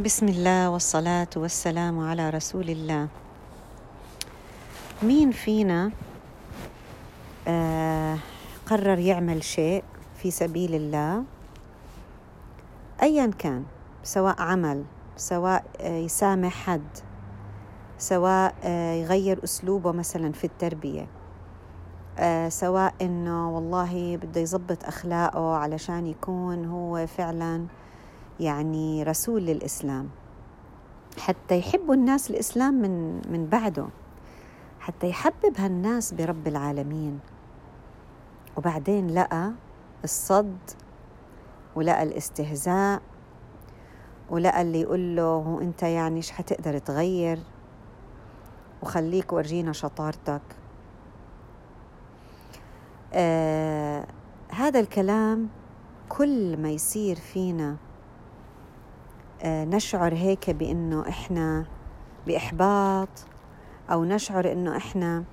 بسم الله والصلاة والسلام على رسول الله. مين فينا قرر يعمل شيء في سبيل الله أيا كان، سواء عمل، سواء يسامح حد، سواء يغير أسلوبه مثلا في التربية، سواء إنه والله بده يضبط أخلاقه علشان يكون هو فعلا يعني رسول للإسلام، حتى يحبوا الناس الإسلام من بعده، حتى يحبب هالناس برب العالمين. وبعدين لقى الصد، ولقى الاستهزاء، ولقى اللي يقول له هو أنت يعني إيش حتقدر تغير، وخليك ورجينا شطارتك. هذا الكلام كل ما يصير فينا نشعر هيك بأنه إحنا بإحباط، أو نشعر أنه إحنا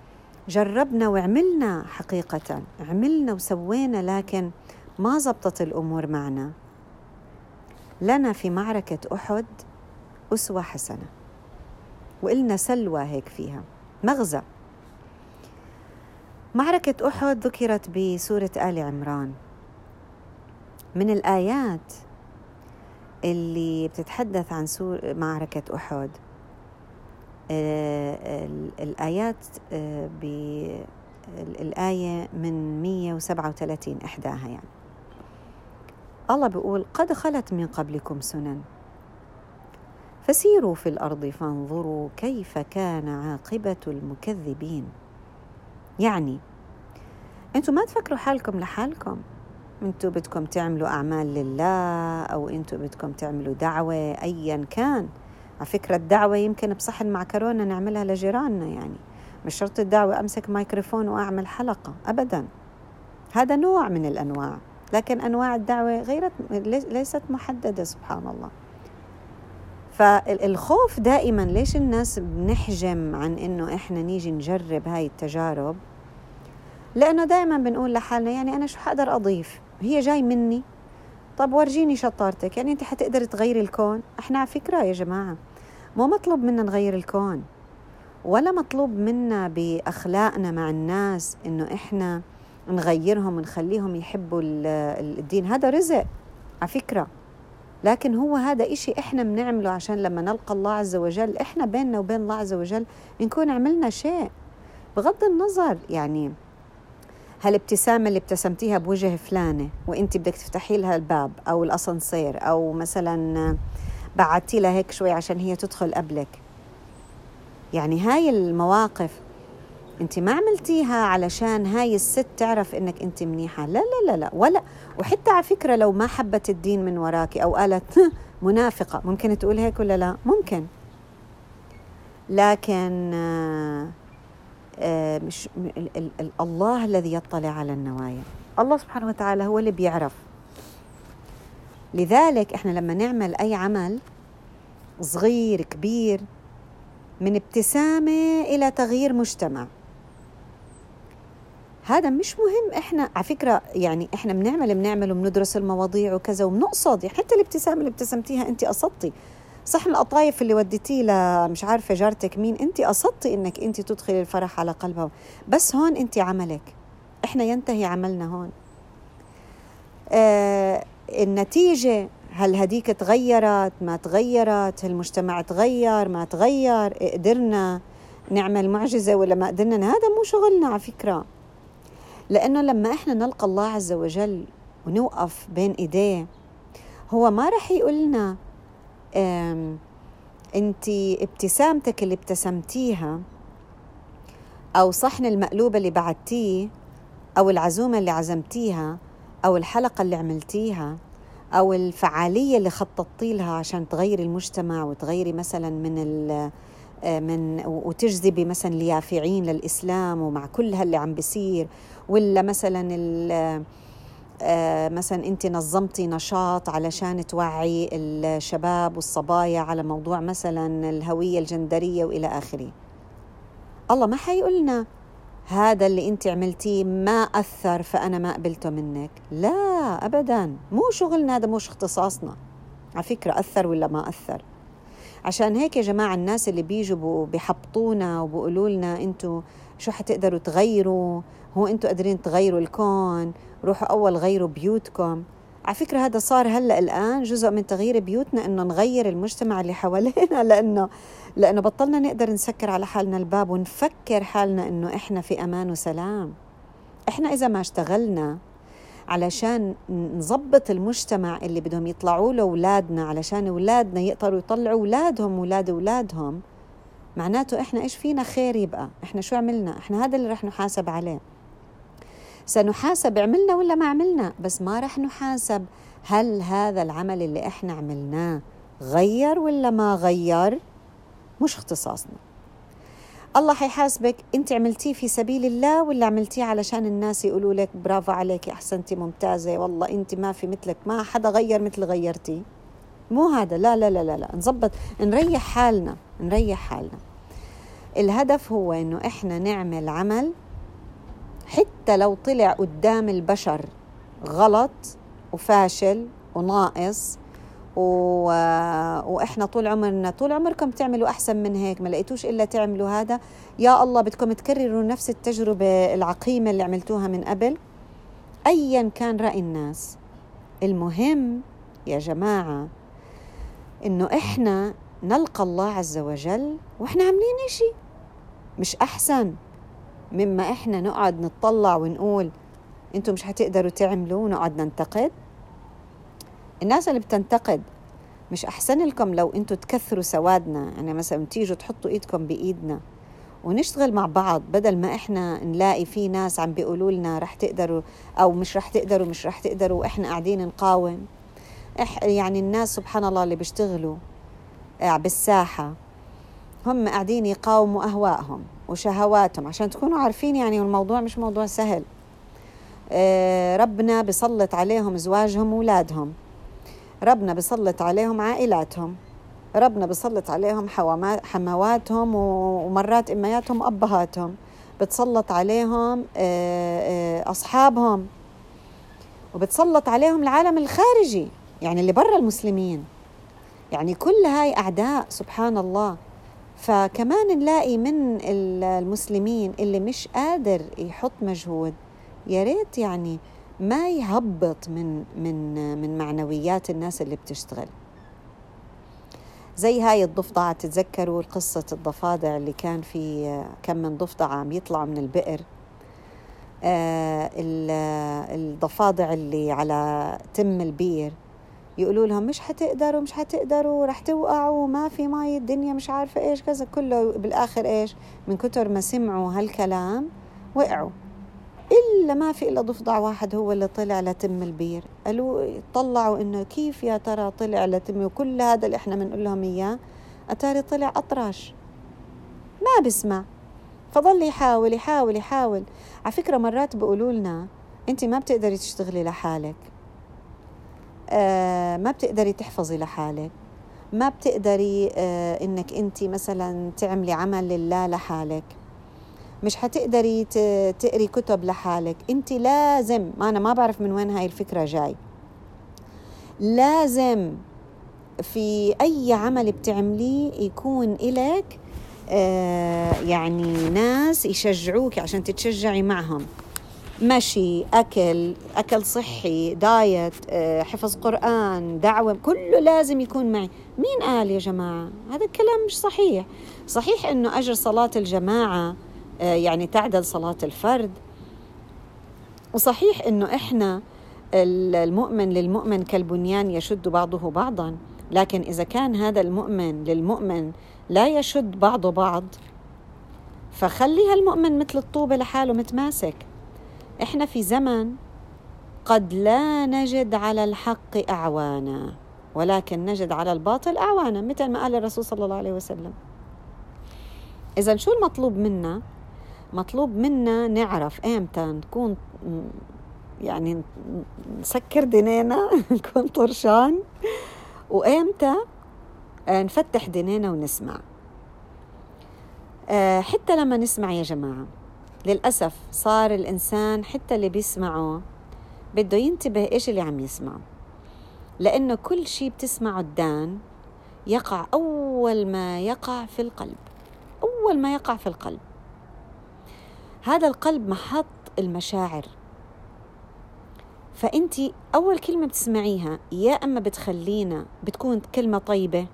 جربنا وعملنا، حقيقة عملنا وسوينا لكن ما زبطت الأمور معنا. لنا في معركة أحد أسوة حسنة، وإلنا سلوى هيك فيها مغزى. معركة أحد ذكرت بسورة آل عمران، من الآيات اللي بتتحدث عن معركة أحد. الآيات الآية من 137 إحداها، يعني الله بيقول: قد خلت من قبلكم سنن فسيروا في الأرض فانظروا كيف كان عاقبة المكذبين. يعني أنتوا ما تفكروا حالكم لحالكم، أنتوا بدكم تعملوا أعمال لله، أو أنتوا بدكم تعملوا دعوة أيا كان. على فكرة الدعوة يمكن بصحن معكرونة نعملها لجيراننا، يعني مش شرط الدعوة أمسك مايكروفون وأعمل حلقة أبدا، هذا نوع من الأنواع، لكن أنواع الدعوة غيرت ليست محددة، سبحان الله. فالخوف دائما، ليش الناس بنحجم عن إنه إحنا نيجي نجرب هاي التجارب؟ لأنه دائما بنقول لحالنا يعني أنا شو حقدر أضيف، هي جاي مني، طب ورجيني شطارتك، يعني أنت حتقدر تغير الكون؟ إحنا على فكرة يا جماعة مو مطلوب منا نغير الكون، ولا مطلوب منا بأخلاقنا مع الناس إنه إحنا نغيرهم ونخليهم يحبوا الدين، هذا رزق على فكرة. لكن هو هذا إشي إحنا بنعمله عشان لما نلقى الله عز وجل إحنا بيننا وبين الله عز وجل نكون عملنا شيء، بغض النظر يعني هالابتسامة اللي ابتسمتيها بوجه فلانة وإنتي بدك تفتحي لها الباب أو الأسانسير، أو مثلا بعتي لها هيك شوي عشان هي تدخل قبلك، يعني هاي المواقف أنت ما عملتيها علشان هاي الست تعرف إنك أنت منيحة، لا لا لا لا. ولا وحتى على فكرة لو ما حبت الدين من وراكي أو قالت منافقة، ممكن تقول هيك ولا لا؟ ممكن، لكن مش الله الذي يطلع على النوايا، الله سبحانه وتعالى هو اللي بيعرف. لذلك إحنا لما نعمل أي عمل صغير كبير، من ابتسامة إلى تغيير مجتمع، هذا مش مهم. إحنا على فكرة يعني إحنا بنعمل وبندرس المواضيع وكذا وبنقصد، يعني حتى الابتسامة اللي ابتسمتيها أنت قصدتي، صحن القطايف اللي وديتيه لمش عارفة جارتك مين، أنت قصدتي إنك أنت تدخلي الفرح على قلبها، بس هون أنت عملك، إحنا ينتهي عملنا هون. النتيجة هل هديك تغيرت ما تغيرت، المجتمع تغير ما تغير، قدرنا نعمل معجزة ولا ما قدرنا، هذا مو شغلنا على فكرة. لأنه لما إحنا نلقى الله عز وجل ونوقف بين إيديه، هو ما رح يقولنا أنتي ابتسامتك اللي ابتسمتيها، أو صحن المقلوبة اللي بعتيه، أو العزومة اللي عزمتيها، أو الحلقة اللي عملتيها، أو الفعالية اللي خططتي لها عشان تغيري المجتمع وتغيري مثلا من وتجذبي مثلا اليافعين للإسلام، ومع كل هاللي عم بيصير، ولا مثلا مثلا أنت نظمتي نشاط علشان توعي الشباب والصبايا على موضوع مثلا الهوية الجندرية وإلى آخره. الله ما حيقولنا هذا اللي أنت عملتيه ما أثر فأنا ما قبلته منك، لا أبداً، مو شغلنا هذا، مش اختصاصنا على فكرة أثر ولا ما أثر. عشان هيك يا جماعة الناس اللي بيجوا بيحبطونا وبيقولوا لنا انتوا شو حتقدروا تغيروا، هو انتوا قادرين تغيروا الكون، روحوا أول غيروا بيوتكم. على فكرة هذا صار هلأ الآن جزء من تغيير بيوتنا، إنه نغير المجتمع اللي حوالينا، لأنه بطلنا نقدر نسكر على حالنا الباب ونفكر حالنا إنه إحنا في أمان وسلام. إحنا إذا ما اشتغلنا علشان نظبط المجتمع اللي بدهم يطلعوا له أولادنا، علشان أولادنا يقدروا يطلعوا أولادهم أولاد أولادهم، معناته إحنا إيش فينا خير؟ يبقى إحنا شو عملنا؟ إحنا هذا اللي رح نحاسب عليه. سنحاسب عملنا ولا ما عملنا، بس ما رح نحاسب هل هذا العمل اللي إحنا عملناه غير ولا ما غير. مش اختصاصنا. الله حيحاسبك أنت عملتيه في سبيل الله ولا عملتيه علشان الناس يقولوا لك برافو عليك أحسنتي ممتازة والله أنت ما في مثلك، ما حدا غير مثل غيرتي. مو هذا، لا لا لا لا, لا. نظبط، نريح حالنا. الهدف هو إنه إحنا نعمل عمل حتى لو طلع قدام البشر غلط وفاشل وناقص، وإحنا طول عمركم بتعملوا أحسن من هيك، ما لقيتوش إلا تعملوا هذا، يا الله بدكم تكرروا نفس التجربة العقيمة اللي عملتوها من قبل. أيا كان رأي الناس، المهم يا جماعة إنه إحنا نلقى الله عز وجل وإحنا عاملين إشي مش أحسن مما إحنا نقعد نتطلع ونقول أنتم مش هتقدروا تعملوا ونقعد ننتقد. الناس اللي بتنتقد مش أحسن لكم لو أنتم تكثروا سوادنا، يعني مثلا تيجوا تحطوا إيدكم بإيدنا ونشتغل مع بعض، بدل ما إحنا نلاقي في ناس عم بيقولوا لنا رح تقدروا أو مش رح تقدروا وإحنا قاعدين نقاوم. يعني الناس سبحان الله اللي بيشتغلوا بالساحة هم قاعدين يقاوموا أهوائهم وشهواتهم، عشان تكونوا عارفين يعني الموضوع مش موضوع سهل. ربنا بيسلط عليهم زواجهم وولادهم، ربنا بيسلط عليهم عائلاتهم، ربنا بيسلط عليهم حمواتهم ومرات إمياتهم أبهاتهم، بتسلط عليهم أصحابهم، وبتسلط عليهم العالم الخارجي يعني اللي برا المسلمين، يعني كل هاي أعداء سبحان الله. فكمان نلاقي من المسلمين اللي مش قادر يحط مجهود، يا ريت يعني ما يهبط من معنويات الناس اللي بتشتغل. زي هاي الضفدعة، تتذكروا قصة الضفادع اللي كان في كم من ضفدعة عم يطلعوا من البئر؟ الضفادع اللي على تم البئر يقولوا لهم مش هتقدروا رح توقعوا، ما في ماي، الدنيا مش عارفة إيش كذا كله. بالآخر إيش؟ من كتر ما سمعوا هالكلام وقعوا، إلا ما في إلا ضفدع واحد هو اللي طلع لتم البير. قالوا طلعوا إنه كيف يا ترى طلع لتم، وكل هذا اللي إحنا بنقول لهم إياه أتاري طلع أطرش ما بسمع، فضل يحاول. على فكرة مرات بيقولوا لنا أنت ما بتقدري تشتغلي لحالك، ما بتقدري تحفظي لحالك، ما بتقدري إنك أنت مثلا تعملي عمل لله لحالك، مش هتقدري تقري كتب لحالك، أنت لازم. أنا ما بعرف من وين هاي الفكرة جاي، لازم في أي عمل بتعمليه يكون إلك يعني ناس يشجعوك عشان تتشجعي معهم. مشي، أكل صحي، دايت، حفظ قرآن، دعوة، كله لازم يكون معي. مين قال يا جماعة هذا الكلام مش صحيح؟ صحيح إنه أجر صلاة الجماعة يعني تعدل صلاة الفرد، وصحيح إنه إحنا المؤمن للمؤمن كالبنيان يشد بعضه بعضا، لكن إذا كان هذا المؤمن للمؤمن لا يشد بعضه بعض، فخليها المؤمن مثل الطوبة لحاله متماسك. إحنا في زمن قد لا نجد على الحق أعوانا ولكن نجد على الباطل أعوانا، مثل ما قال الرسول صلى الله عليه وسلم. إذا شو المطلوب منا؟ مطلوب منا نعرف إمتى نكون يعني نسكر دينينا نكون طرشان، وإمتى نفتح دينينا ونسمع. حتى لما نسمع يا جماعة للأسف صار الإنسان حتى اللي بيسمعه بده ينتبه إيش اللي عم يسمعه، لأنه كل شيء بتسمعه الدان يقع أول أول ما يقع في القلب، أول ما يقع في القلب. هذا القلب محط المشاعر، فأنت أول كلمة بتسمعيها يا أما بتخلينا بتكون كلمة طيبة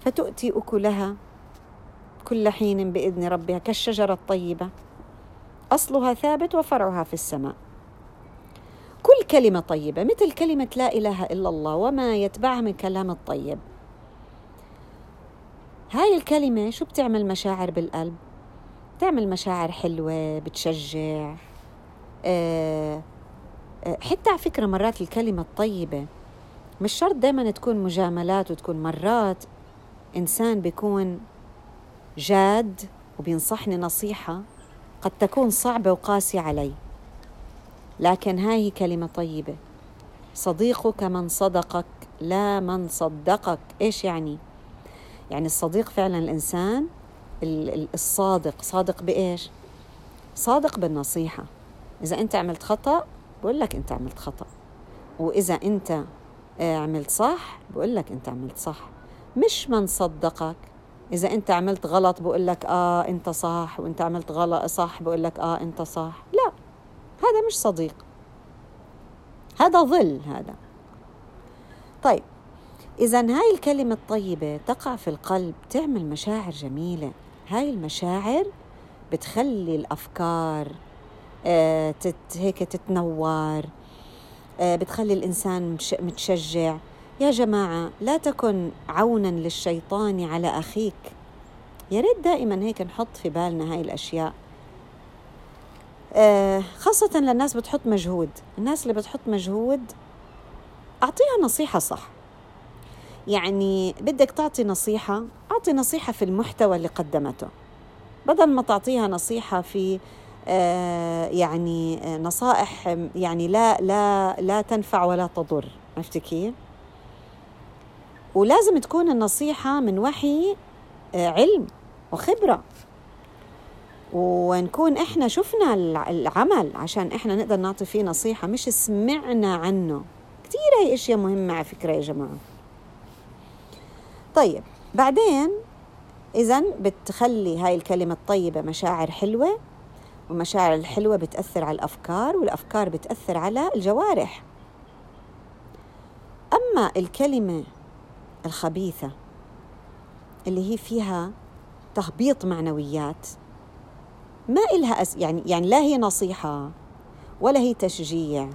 فتؤتي أكلها كل حين بإذن ربها كالشجرة الطيبة أصلها ثابت وفرعها في السماء. كل كلمة طيبة مثل كلمة لا إله إلا الله وما يتبعها من كلام الطيب، هاي الكلمة شو بتعمل مشاعر بالقلب؟ بتعمل مشاعر حلوة، بتشجع. حتى على فكرة مرات الكلمة الطيبة مش شرط دايما تكون مجاملات وتكون، مرات إنسان بيكون جاد وبينصحني نصيحة قد تكون صعبة وقاسية علي، لكن هاي كلمة طيبة. صديقك من صدقك لا من صدقك. إيش يعني؟ يعني الصديق فعلا الإنسان الصادق، صادق بإيش؟ صادق بالنصيحة. إذا أنت عملت خطأ بقول لك أنت عملت خطأ، وإذا أنت عملت صح بقول لك أنت عملت صح. مش من صدقك، إذا أنت عملت غلط بقول لك أنت صح، وأنت عملت غلط صح بقول لك أنت صح. لا، هذا مش صديق، هذا ظل هذا. طيب إذا هاي الكلمة الطيبة تقع في القلب تعمل مشاعر جميلة، هاي المشاعر بتخلي الأفكار هيك تتنور، بتخلي الإنسان متشجع. يا جماعة لا تكن عونا للشيطان على أخيك. يا ريت دائما هيك نحط في بالنا هاي الأشياء، خاصة للناس بتحط مجهود. الناس اللي بتحط مجهود أعطيها نصيحة صح. يعني بدك تعطي نصيحة، أعطي نصيحة في المحتوى اللي قدمته، بدل ما تعطيها نصيحة في يعني نصائح يعني لا تنفع ولا تضر. عرفتي كيف؟ ولازم تكون النصيحة من وحي علم وخبرة، ونكون إحنا شفنا العمل عشان إحنا نقدر نعطي فيه نصيحة، مش سمعنا عنه كتير. هي إشياء مهمة على فكرة يا جماعة. طيب بعدين إذن بتخلي هاي الكلمة الطيبة مشاعر حلوة، ومشاعر الحلوة بتأثر على الأفكار، والأفكار بتأثر على الجوارح. أما الكلمة الخبيثة اللي هي فيها تهبيط معنويات ما إلها يعني لا هي نصيحة ولا هي تشجيع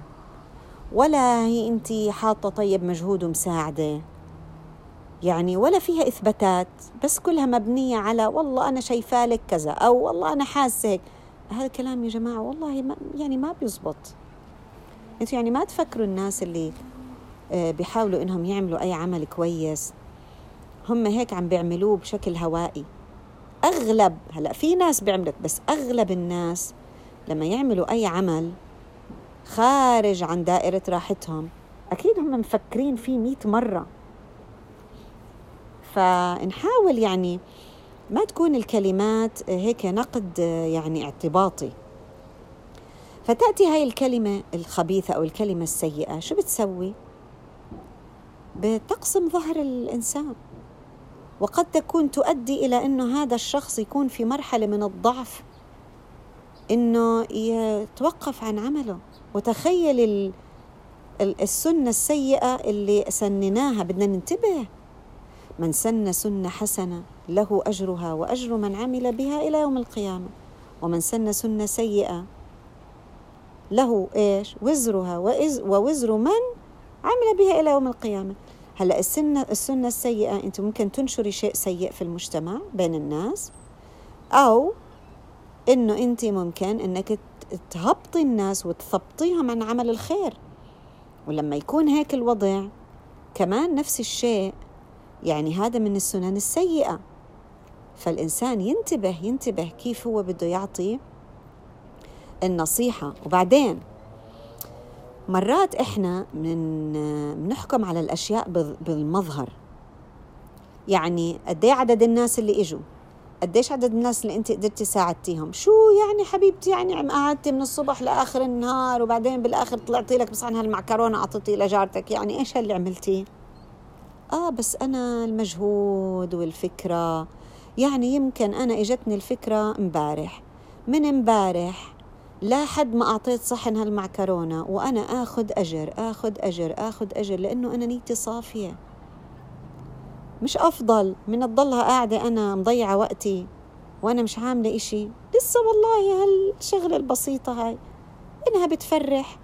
ولا هي أنتي حاطة طيب مجهود ومساعدة يعني، ولا فيها إثباتات، بس كلها مبنية على والله أنا شايفة لك كذا أو والله أنا حاسة هيك. هذا الكلام يا جماعة والله ما بيزبط. أنتوا يعني ما تفكروا الناس اللي بيحاولوا إنهم يعملوا أي عمل كويس هم هيك عم بيعملوه بشكل هوائي. أغلب هلأ في ناس بيعملت، بس أغلب الناس لما يعملوا أي عمل خارج عن دائرة راحتهم أكيد هم مفكرين فيه 100 مرة. فنحاول يعني ما تكون الكلمات هيك نقد يعني اعتباطي. فتأتي هاي الكلمة الخبيثة أو الكلمة السيئة، شو بتسوي؟ بتقسم ظهر الإنسان، وقد تكون تؤدي إلى أنه هذا الشخص يكون في مرحلة من الضعف أنه يتوقف عن عمله. وتخيل السنة السيئة اللي سنناها، بدنا ننتبه. من سن سنة حسنة له أجرها وأجر من عمل بها إلى يوم القيامة، ومن سن سنة سيئة له إيش؟ وزرها ووزر من عمل بها إلى يوم القيامة. هلأ السنة السيئة أنت ممكن تنشري شيء سيء في المجتمع بين الناس، أو أنه أنت ممكن أنك تهبطي الناس وتثبطيهم عن عمل الخير. ولما يكون هيك الوضع كمان نفس الشيء، يعني هذا من السنن السيئة. فالإنسان ينتبه كيف هو بده يعطي النصيحة. وبعدين مرات إحنا بنحكم على الأشياء بالمظهر، يعني قدي عدد الناس اللي إجوا، قديش عدد الناس اللي أنت قدرتي ساعدتيهم. شو يعني حبيبتي؟ يعني عم قعدتي من الصبح لآخر النهار، وبعدين بالآخر طلعتي لك بصحن هالمعكرونة أعطيتي لجارتك. يعني إيش هاللي عملتي؟ بس أنا المجهود والفكرة، يعني يمكن أنا إجتني الفكرة مبارح، من مبارح لا حد ما أعطيت صحن هالمعكرونة، وأنا آخذ أجر لأنه أنا نيتي صافية. مش أفضل من أضلها قاعدة أنا مضيعة وقتي وأنا مش عاملة إشي؟ لسه والله هالشغلة البسيطة هاي إنها بتفرح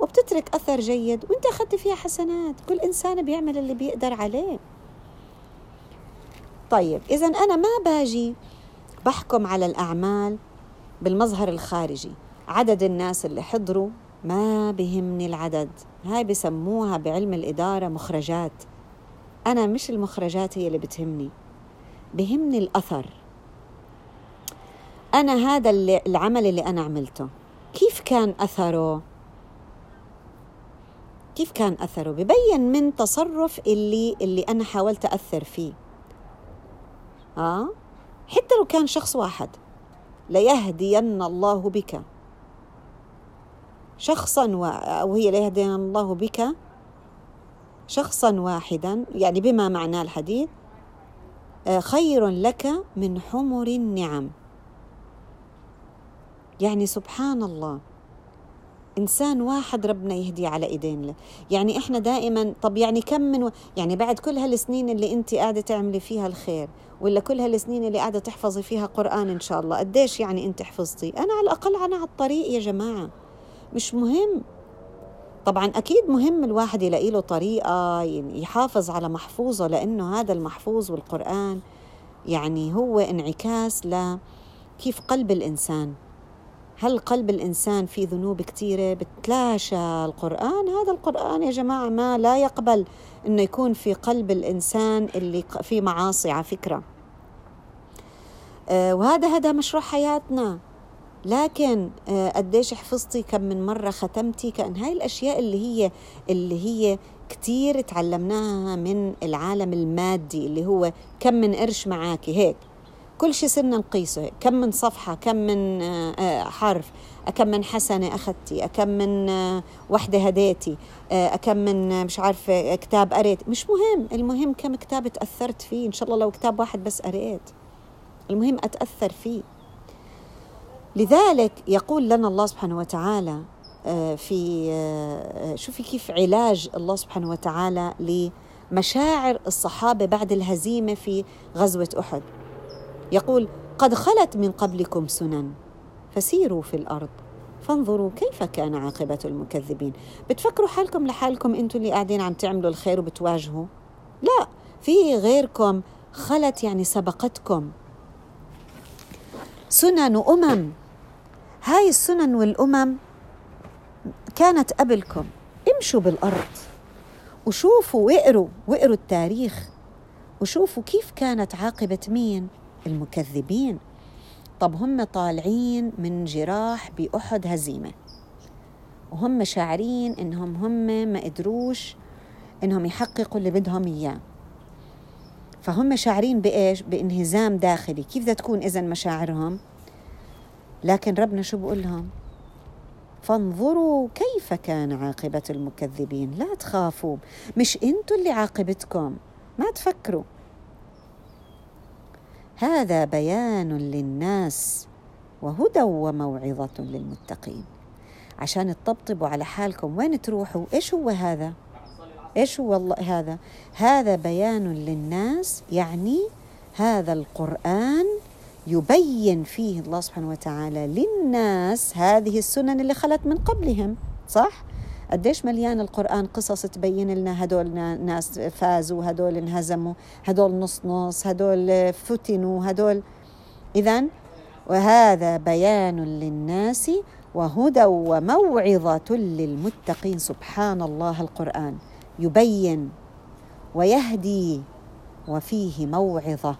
وبتترك أثر جيد، وإنت أخذت فيها حسنات. كل إنسان بيعمل اللي بيقدر عليه. طيب إذا أنا ما باجي بحكم على الأعمال بالمظهر الخارجي، عدد الناس اللي حضروا ما بهمني، العدد هاي بسموها بعلم الإدارة مخرجات. أنا مش المخرجات هي اللي بتهمني، بهمني الأثر. أنا هذا العمل اللي أنا عملته كيف كان أثره؟ كيف كان أثره ببين من تصرف اللي أنا حاولت أثر فيه. حتى لو كان شخص واحد، ليهدين الله بك شخصا وهي ليهدين الله بك شخصا واحدا، يعني بما معناه الحديث خير لك من حمر النعم. يعني سبحان الله، إنسان واحد ربنا يهديه على إيدينا. يعني إحنا دائما طب يعني كم من يعني بعد كل هالسنين اللي أنت قاعدة تعملي فيها الخير، ولا كل هالسنين اللي قاعدة تحفظي فيها قرآن إن شاء الله، قديش يعني أنت حفظتي؟ أنا على الأقل أنا على الطريق يا جماعة. مش مهم طبعا، أكيد مهم الواحد يلاقي له طريقة يحافظ على محفوظه، لأنه هذا المحفوظ والقرآن يعني هو انعكاس لكيف قلب الإنسان. هل قلب الإنسان فيه ذنوب كتيرة بتلاشى القرآن؟ هذا القرآن يا جماعة ما لا يقبل إنه يكون في قلب الإنسان اللي فيه معاصي على فكرة. وهذا مشروع حياتنا. لكن قديش حفظتي، كم من مرة ختمتي؟ كأن هاي الأشياء اللي هي كتير تعلمناها من العالم المادي، اللي هو كم من قرش معاكي، هيك كل شيء صرنا نقيسه، كم من صفحة، كم من حرف، كم من حسنة أخذتي، كم من وحدة هديتي، كم من مش عارفة كتاب قريت. مش مهم، المهم كم كتاب تأثرت فيه. إن شاء الله لو كتاب واحد بس قريت المهم أتأثر فيه. لذلك يقول لنا الله سبحانه وتعالى في شوفي كيف علاج الله سبحانه وتعالى لمشاعر الصحابة بعد الهزيمة في غزوة أحد. يقول قد خلت من قبلكم سنن فسيروا في الأرض فانظروا كيف كان عاقبة المكذبين. بتفكروا حالكم لحالكم أنتوا اللي قاعدين عم تعملوا الخير وبتواجهوا؟ لا، في غيركم. خلت يعني سبقتكم سنن وأمم. هاي السنن والأمم كانت قبلكم. امشوا بالأرض وشوفوا واقروا التاريخ وشوفوا كيف كانت عاقبة مين؟ المكذبين. طب هم طالعين من جراح بأحد هزيمة، وهم شاعرين إنهم هم ما قدروش إنهم يحققوا اللي بدهم إياه، فهم شاعرين بإيش؟ بانهزام داخلي. كيف بدها تكون إذن مشاعرهم؟ لكن ربنا شو بقول لهم؟ فانظروا كيف كان عاقبة المكذبين. لا تخافوا، مش أنتوا اللي عاقبتكم، ما تفكروا. هذا بيان للناس وهدى وموعظة للمتقين. عشان تطبطبوا على حالكم وين تروحوا. إيش هو هذا؟ إيش هو الله هذا؟ هذا بيان للناس، يعني هذا القرآن يبين فيه الله سبحانه وتعالى للناس هذه السنن اللي خلت من قبلهم. صح؟ قديش مليان القرآن قصص تبين لنا هدول ناس فازوا، هدول انهزموا، هدول نص نص، هدول فتنوا، هدول. إذن وهذا بيان للناس وهدى وموعظة للمتقين. سبحان الله، القرآن يبين ويهدي وفيه موعظة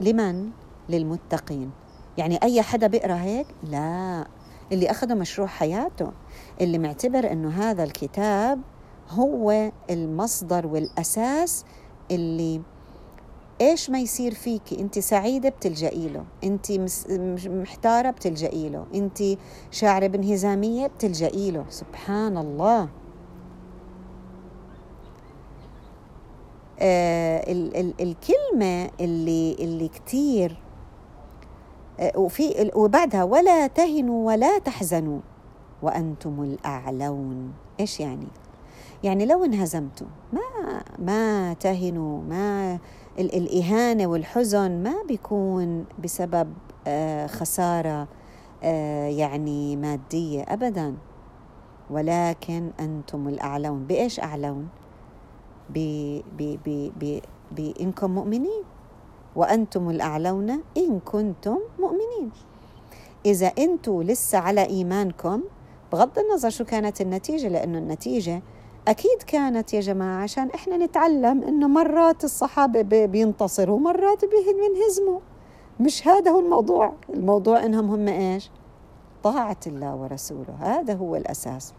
لمن؟ للمتقين. يعني أي حدا بقرأ هيك؟ لا، اللي أخذ مشروع حياته، اللي معتبر أنه هذا الكتاب هو المصدر والأساس، اللي إيش ما يصير فيك أنت سعيدة بتلجئي له، أنت محتارة بتلجئي له، أنت شاعرة بانهزامية بتلجئي له. سبحان الله. الكلمة اللي كتير وبعدها ولا تهنوا ولا تحزنوا وأنتم الأعلون. إيش يعني؟ يعني لو انهزمتوا ما تهنوا، ما الإهانة والحزن ما بيكون بسبب خسارة يعني مادية أبدا، ولكن أنتم الأعلون. بإيش أعلون؟ بإنكم مؤمنين، وأنتم الأعلون إن كنتم مؤمنين. إذا أنتوا لسه على إيمانكم بغض النظر شو كانت النتيجة، لأنه النتيجة أكيد كانت يا جماعة عشان إحنا نتعلم إنه مرات الصحابة بينتصروا ومرات بينهزموا، مش هذا هو الموضوع. الموضوع إنهم هم إيش؟ طاعة الله ورسوله، هذا هو الأساس.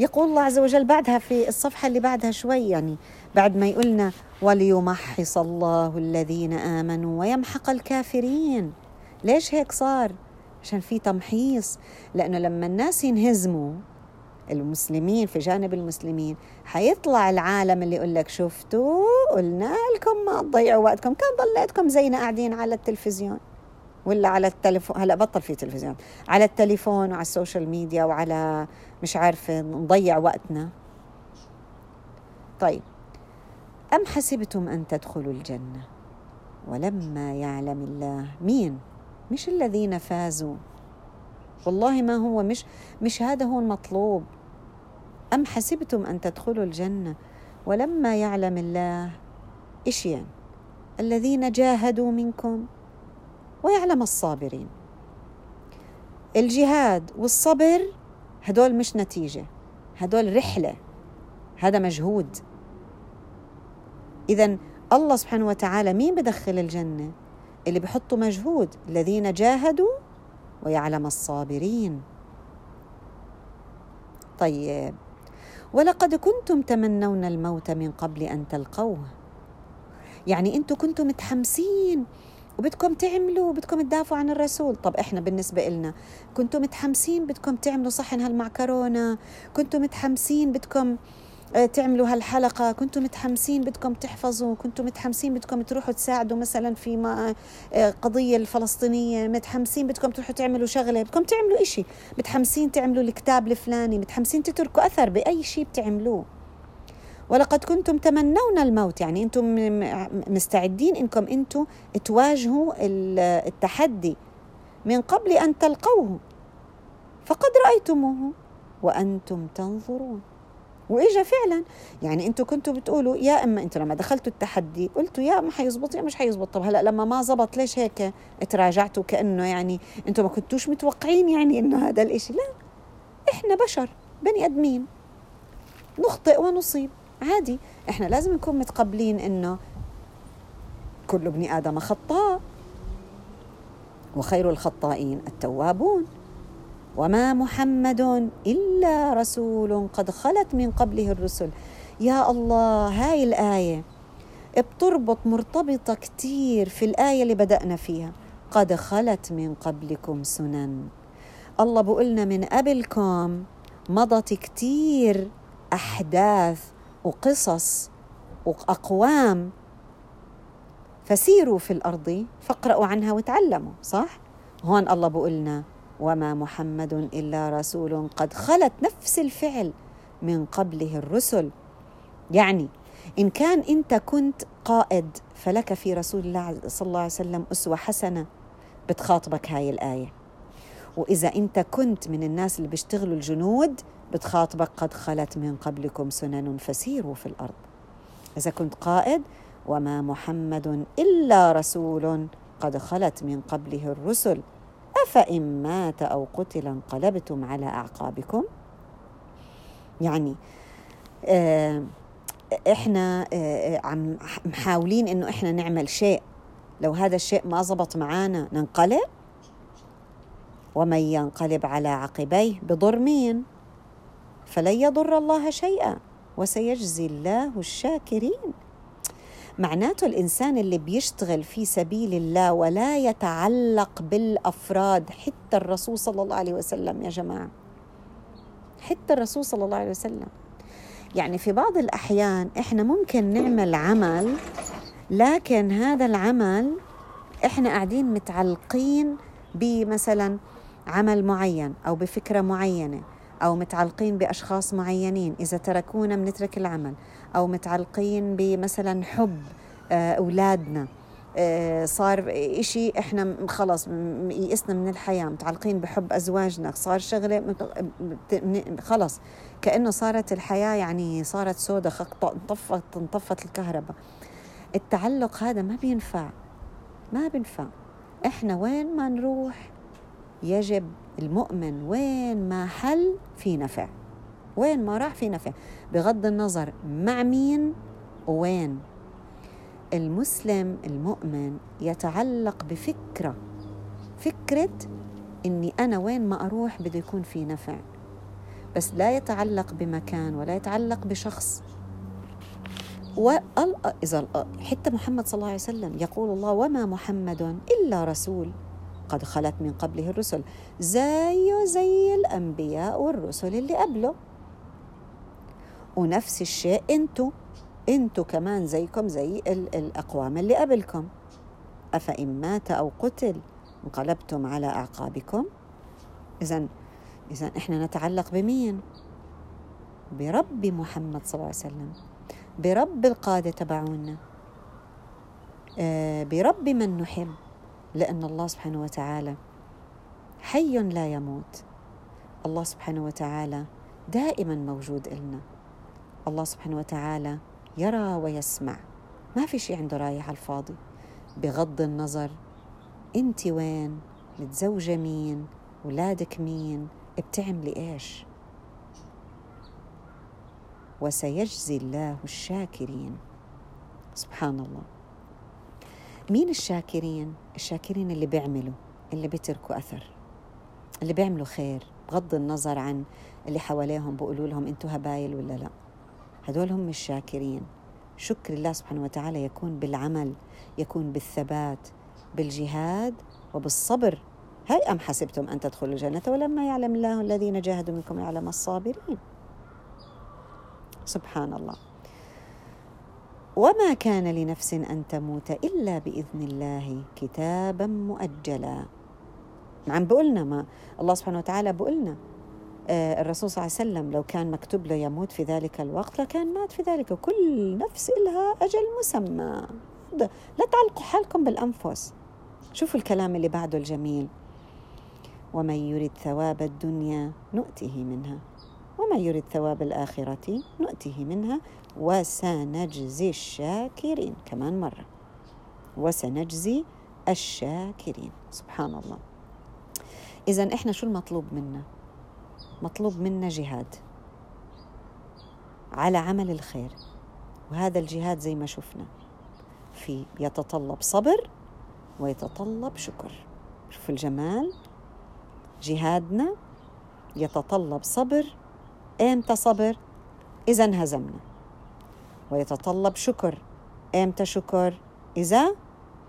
يقول الله عز وجل بعدها في الصفحة اللي بعدها شوي، يعني بعد ما يقولنا وليمحص الله الذين آمنوا ويمحق الكافرين. ليش هيك صار؟ عشان في تمحيص، لأنه لما الناس ينهزموا المسلمين في جانب المسلمين حيطلع العالم اللي يقول لك شفتوا قلنا لكم ما تضيعوا وقتكم، كان ضليتكم زينا قاعدين على التلفزيون ولا على التليفون. هلا بطل في تلفزيون، على التليفون وعلى السوشيال ميديا وعلى مش عارفه نضيع وقتنا. طيب، أم حسبتم أن تدخلوا الجنة ولما يعلم الله مين؟ مش الذين فازوا، والله ما هو مش هذا هو المطلوب. أم حسبتم أن تدخلوا الجنة ولما يعلم الله إيش يعني؟ الذين جاهدوا منكم ويعلم الصابرين. الجهاد والصبر هدول مش نتيجة، هدول رحلة، هذا مجهود. إذن الله سبحانه وتعالى مين بدخل الجنة؟ اللي بيحطوا مجهود، الذين جاهدوا ويعلم الصابرين. طيب، ولقد كنتم تمنون الموت من قبل أن تلقوه. يعني أنتم كنتم متحمسين وبدكم تعملوا، بدكم تدافعوا عن الرسول. طب إحنا بالنسبة لنا كنتم متحمسين بدكم تعملوا صحن هالمعكرونة، كنتم متحمسين بدكم تعملوا هالحلقة، كنتم متحمسين بدكم تحفظوا، كنتم متحمسين بدكم تروحوا تساعدوا مثلا في قضية الفلسطينية، متحمسين بدكم تروحوا تعملوا شغلة، بدكم تعملوا إشي، متحمسين تعملوا الكتاب الفلاني، متحمسين تتركوا أثر بأي شيء بتعملوه. ولقد كنتم تمنون الموت، يعني أنتم مستعدين إنكم أنتم تواجهوا التحدي من قبل أن تلقوه فقد رأيتموه وأنتم تنظرون. وإجا فعلا، يعني أنتوا كنتوا بتقولوا يا إما أنتوا لما دخلتوا التحدي قلتوا يا إما حيزبط يا مش حيزبط. طب هلأ لما ما زبط ليش هيك اتراجعتوا كأنه يعني أنتوا ما كنتوش متوقعين يعني إنه هذا الإشي؟ لا، إحنا بشر بني أدمين نخطئ ونصيب عادي. إحنا لازم نكون متقبلين إنه كل ابن آدم خطاء وخير الخطائين التوابون وما محمد إلا رسول قد خلت من قبله الرسل. يا الله، هاي الآية بتربط مرتبطة كتير في الآية اللي بدأنا فيها، قد خلت من قبلكم سنن. الله بقولنا من قبلكم مضت كتير أحداث وقصص وأقوام، فسيروا في الأرض فاقرأوا عنها وتعلموا، صح؟ هون الله بقولنا وما محمد إلا رسول قد خلت، نفس الفعل، من قبله الرسل. يعني إن كان أنت كنت قائد فلك في رسول الله صلى الله عليه وسلم أسوة حسنة، بتخاطبك هاي الآية. وإذا أنت كنت من الناس اللي بيشتغلوا الجنود بتخاطبك قد خلت من قبلكم سنن فسيروا في الأرض. إذا كنت قائد وما محمد إلا رسول قد خلت من قبله الرسل فإن مات أو قتل انقلبتم على أعقابكم. يعني إحنا عم محاولين إنه إحنا نعمل شيء، لو هذا الشيء ما زبط معانا ننقلب. ومن ينقلب على عقبيه بضر مين؟ فلن يضر الله شيئا وسيجزي الله الشاكرين. معناته الإنسان اللي بيشتغل في سبيل الله ولا يتعلق بالأفراد، حتى الرسول صلى الله عليه وسلم يا جماعة، حتى الرسول صلى الله عليه وسلم يعني في بعض الأحيان إحنا ممكن نعمل عمل، لكن هذا العمل إحنا قاعدين متعلقين بمثلا عمل معين أو بفكرة معينة، أو متعلقين بأشخاص معينين إذا تركونا بنترك العمل، أو متعلقين بمثلا حب أولادنا، صار إشي إحنا خلاص يئسنا من الحياة، متعلقين بحب أزواجنا، صار شغلة خلاص كأنه صارت الحياة يعني صارت سودة، انطفت الكهرباء. التعلق هذا ما بينفع. إحنا وين ما نروح يجب المؤمن وين ما حل في نفع، وين ما راح في نفع، بغض النظر مع مين وين. المسلم المؤمن يتعلق بفكرة، فكرة إني أنا وين ما أروح بده يكون في نفع، بس لا يتعلق بمكان ولا يتعلق بشخص. حتى محمد صلى الله عليه وسلم يقول الله: وما محمد إلا رسول قد خلت من قبله الرسل، زي الأنبياء والرسل اللي قبله. ونفس الشيء أنتوا كمان زيكم زي الأقوام اللي قبلكم. أفإن مات أو قتل انقلبتم على أعقابكم. إذن إحنا نتعلق بمين؟ برب محمد صلى الله عليه وسلم، برب القادة تبعونا، برب من نحب، لأن الله سبحانه وتعالى حي لا يموت. الله سبحانه وتعالى دائما موجود إلنا. الله سبحانه وتعالى يرى ويسمع، ما في شيء عنده رايح على الفاضي، بغض النظر أنت وين، متزوجة مين، ولادك مين، بتعملي إيش. وسيجزي الله الشاكرين. سبحان الله، مين الشاكرين؟ الشاكرين اللي بيعملوا، اللي بيتركوا أثر، اللي بيعملوا خير، بغض النظر عن اللي حواليهم بيقولوا لهم أنتوا هبايل ولا لا. هدول هم الشاكرين. شكر الله سبحانه وتعالى يكون بالعمل، يكون بالثبات، بالجهاد، وبالصبر. هل أم حسبتم أن تدخلوا الجنة ولما يعلم الله الذين جاهدوا منكم ويعلم الصابرين. سبحان الله. وما كان لنفس أن تموت إلا بإذن الله كتابا مؤجلا. عم بقولنا، ما الله سبحانه وتعالى بقولنا الرسول صلى الله عليه وسلم لو كان مكتوب له يموت في ذلك الوقت لكان مات في ذلك، وكل نفس إلها أجل مسمى. لا تعلقوا حالكم بالأنفس. شوفوا الكلام اللي بعده الجميل: ومن يريد ثواب الدنيا نؤته منها ومن يريد ثواب الآخرة نؤته منها وسنجزي الشاكرين. كمان مرة: وسنجزي الشاكرين. سبحان الله. إذن إحنا شو المطلوب منا؟ مطلوب منا جهاد على عمل الخير، وهذا الجهاد زي ما شفنا في يتطلب صبر ويتطلب شكر. شوف الجمال، جهادنا يتطلب صبر. إمتى صبر؟ إذا هزمنا. ويتطلب شكر. إمتى شكر؟ إذا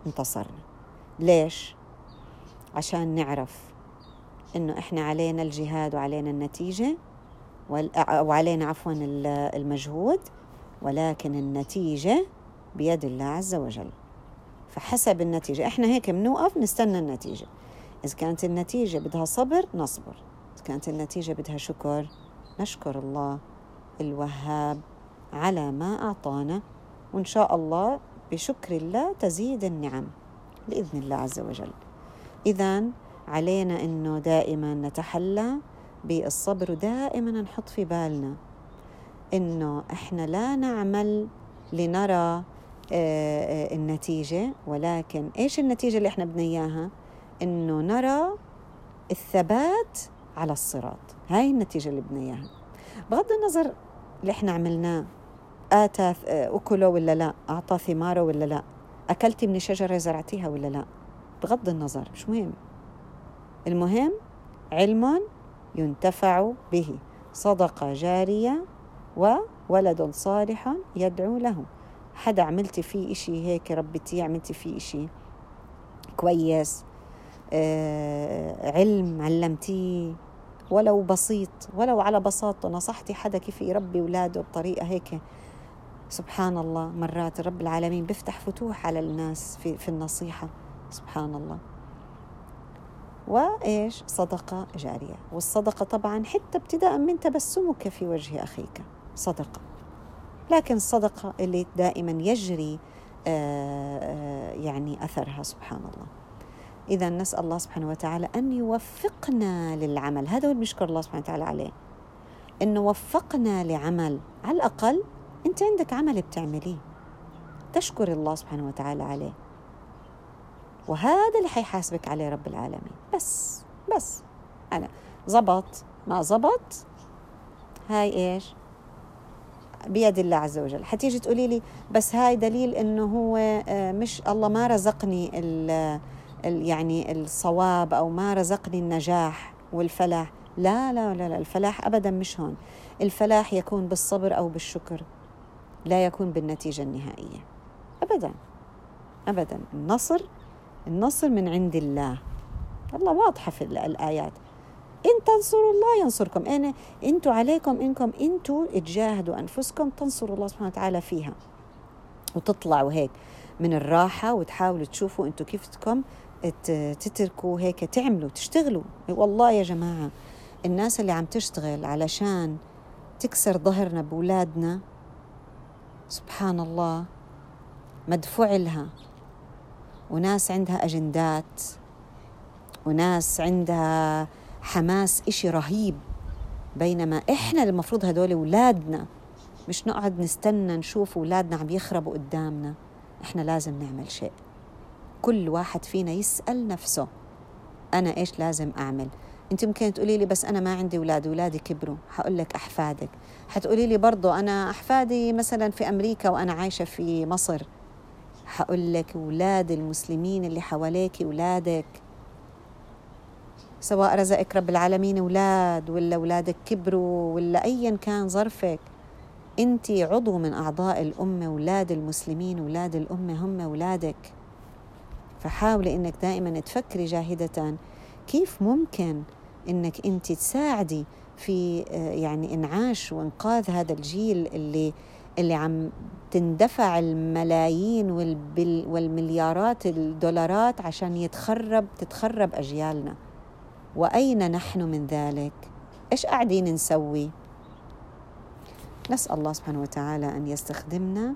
انتصرنا. ليش؟ عشان نعرف إنه إحنا علينا الجهاد وعلينا النتيجة وعلينا المجهود، ولكن النتيجة بيد الله عز وجل. فحسب النتيجة إحنا هيك منوقف نستنى النتيجة. إذا كانت النتيجة بدها صبر نصبر، إذا كانت النتيجة بدها شكر نشكر الله الوهاب على ما أعطانا، وإن شاء الله بشكر الله تزيد النعم بإذن الله عز وجل. إذن علينا إنه دائما نتحلى بالصبر، ودائما نحط في بالنا إنه إحنا لا نعمل لنرى النتيجة، ولكن إيش النتيجة اللي إحنا بدنا إياها؟ إنه نرى الثبات على الصراط. هاي النتيجة اللي بدنا إياها، بغض النظر اللي إحنا عملناه آتى أكله ولا لا، أعطى ثماره ولا لا، أكلتي من الشجرة زرعتيها ولا لا، بغض النظر مش مهم. المهم علم ينتفع به، صدقة جارية، وولد صالح يدعو له. حدا عملتي فيه إشي هيك، ربتي عملتي فيه إشي كويس، علم علمتيه، ولو بسيط، ولو على بساطة نصحتي حدا كيف يربي أولاده بطريقة هيك. سبحان الله، مرات رب العالمين بيفتح فتوح على الناس في النصيحة، سبحان الله. وإيش؟ صدقة جارية. والصدقة طبعا حتى ابتداء من تبسمك في وجه أخيك صدقة، لكن الصدقة اللي دائما يجري يعني أثرها، سبحان الله. إذا نسأل الله سبحانه وتعالى أن يوفقنا للعمل، هذا هو بنشكر الله سبحانه وتعالى عليه، أنه وفقنا لعمل. على الأقل أنت عندك عمل بتعمليه تشكر الله سبحانه وتعالى عليه، وهذا اللي حيحاسبك عليه رب العالمين. بس أنا زبط ما زبط، هاي إيش؟ بيد الله عز وجل. حتيجي تقولي لي بس هاي دليل إنه هو مش الله ما رزقني يعني الصواب، أو ما رزقني النجاح والفلاح. لا لا لا لا، الفلاح أبدا مش هون. الفلاح يكون بالصبر أو بالشكر، لا يكون بالنتيجة النهائية أبدا أبدا. النصر من عند الله. الله واضحة في الآيات، إن تنصروا الله ينصركم، أنتوا عليكم إنكم أنتوا تجاهدوا أنفسكم تنصروا الله سبحانه وتعالى فيها، وتطلعوا هيك من الراحة وتحاولوا تشوفوا أنتوا كيفتكم تتركوا هيك، تعملوا تشتغلوا. والله يا جماعة، الناس اللي عم تشتغل علشان تكسر ظهرنا بولادنا، سبحان الله، مدفوع لها، وناس عندها أجندات، وناس عندها حماس إشي رهيب، بينما إحنا المفروض هدول أولادنا، مش نقعد نستنى نشوف أولادنا عم يخربوا قدامنا. إحنا لازم نعمل شيء، كل واحد فينا يسأل نفسه أنا إيش لازم أعمل. أنت ممكن تقولي لي بس أنا ما عندي أولاد، أولادي كبروا. هقول لك أحفادك. هتقولي لي برضو أنا أحفادي مثلا في أمريكا وأنا عايشة في مصر. هقول لك أولاد المسلمين اللي حواليك أولادك، سواء رزقك رب العالمين أولاد ولا أولادك كبروا ولا أيا كان ظرفك، أنت عضو من أعضاء الأمة. أولاد المسلمين، أولاد الأمة، هم أولادك. فحاولي أنك دائما تفكري جاهدة كيف ممكن أنك أنت تساعدي في يعني إنعاش وإنقاذ هذا الجيل اللي عم تندفع الملايين والمليارات الدولارات عشان تتخرب أجيالنا. وأين نحن من ذلك؟ إيش قاعدين نسوي؟ نسأل الله سبحانه وتعالى أن يستخدمنا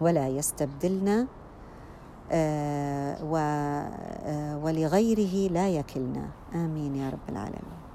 ولا يستبدلنا، ولغيره لا يكلنا. آمين يا رب العالمين.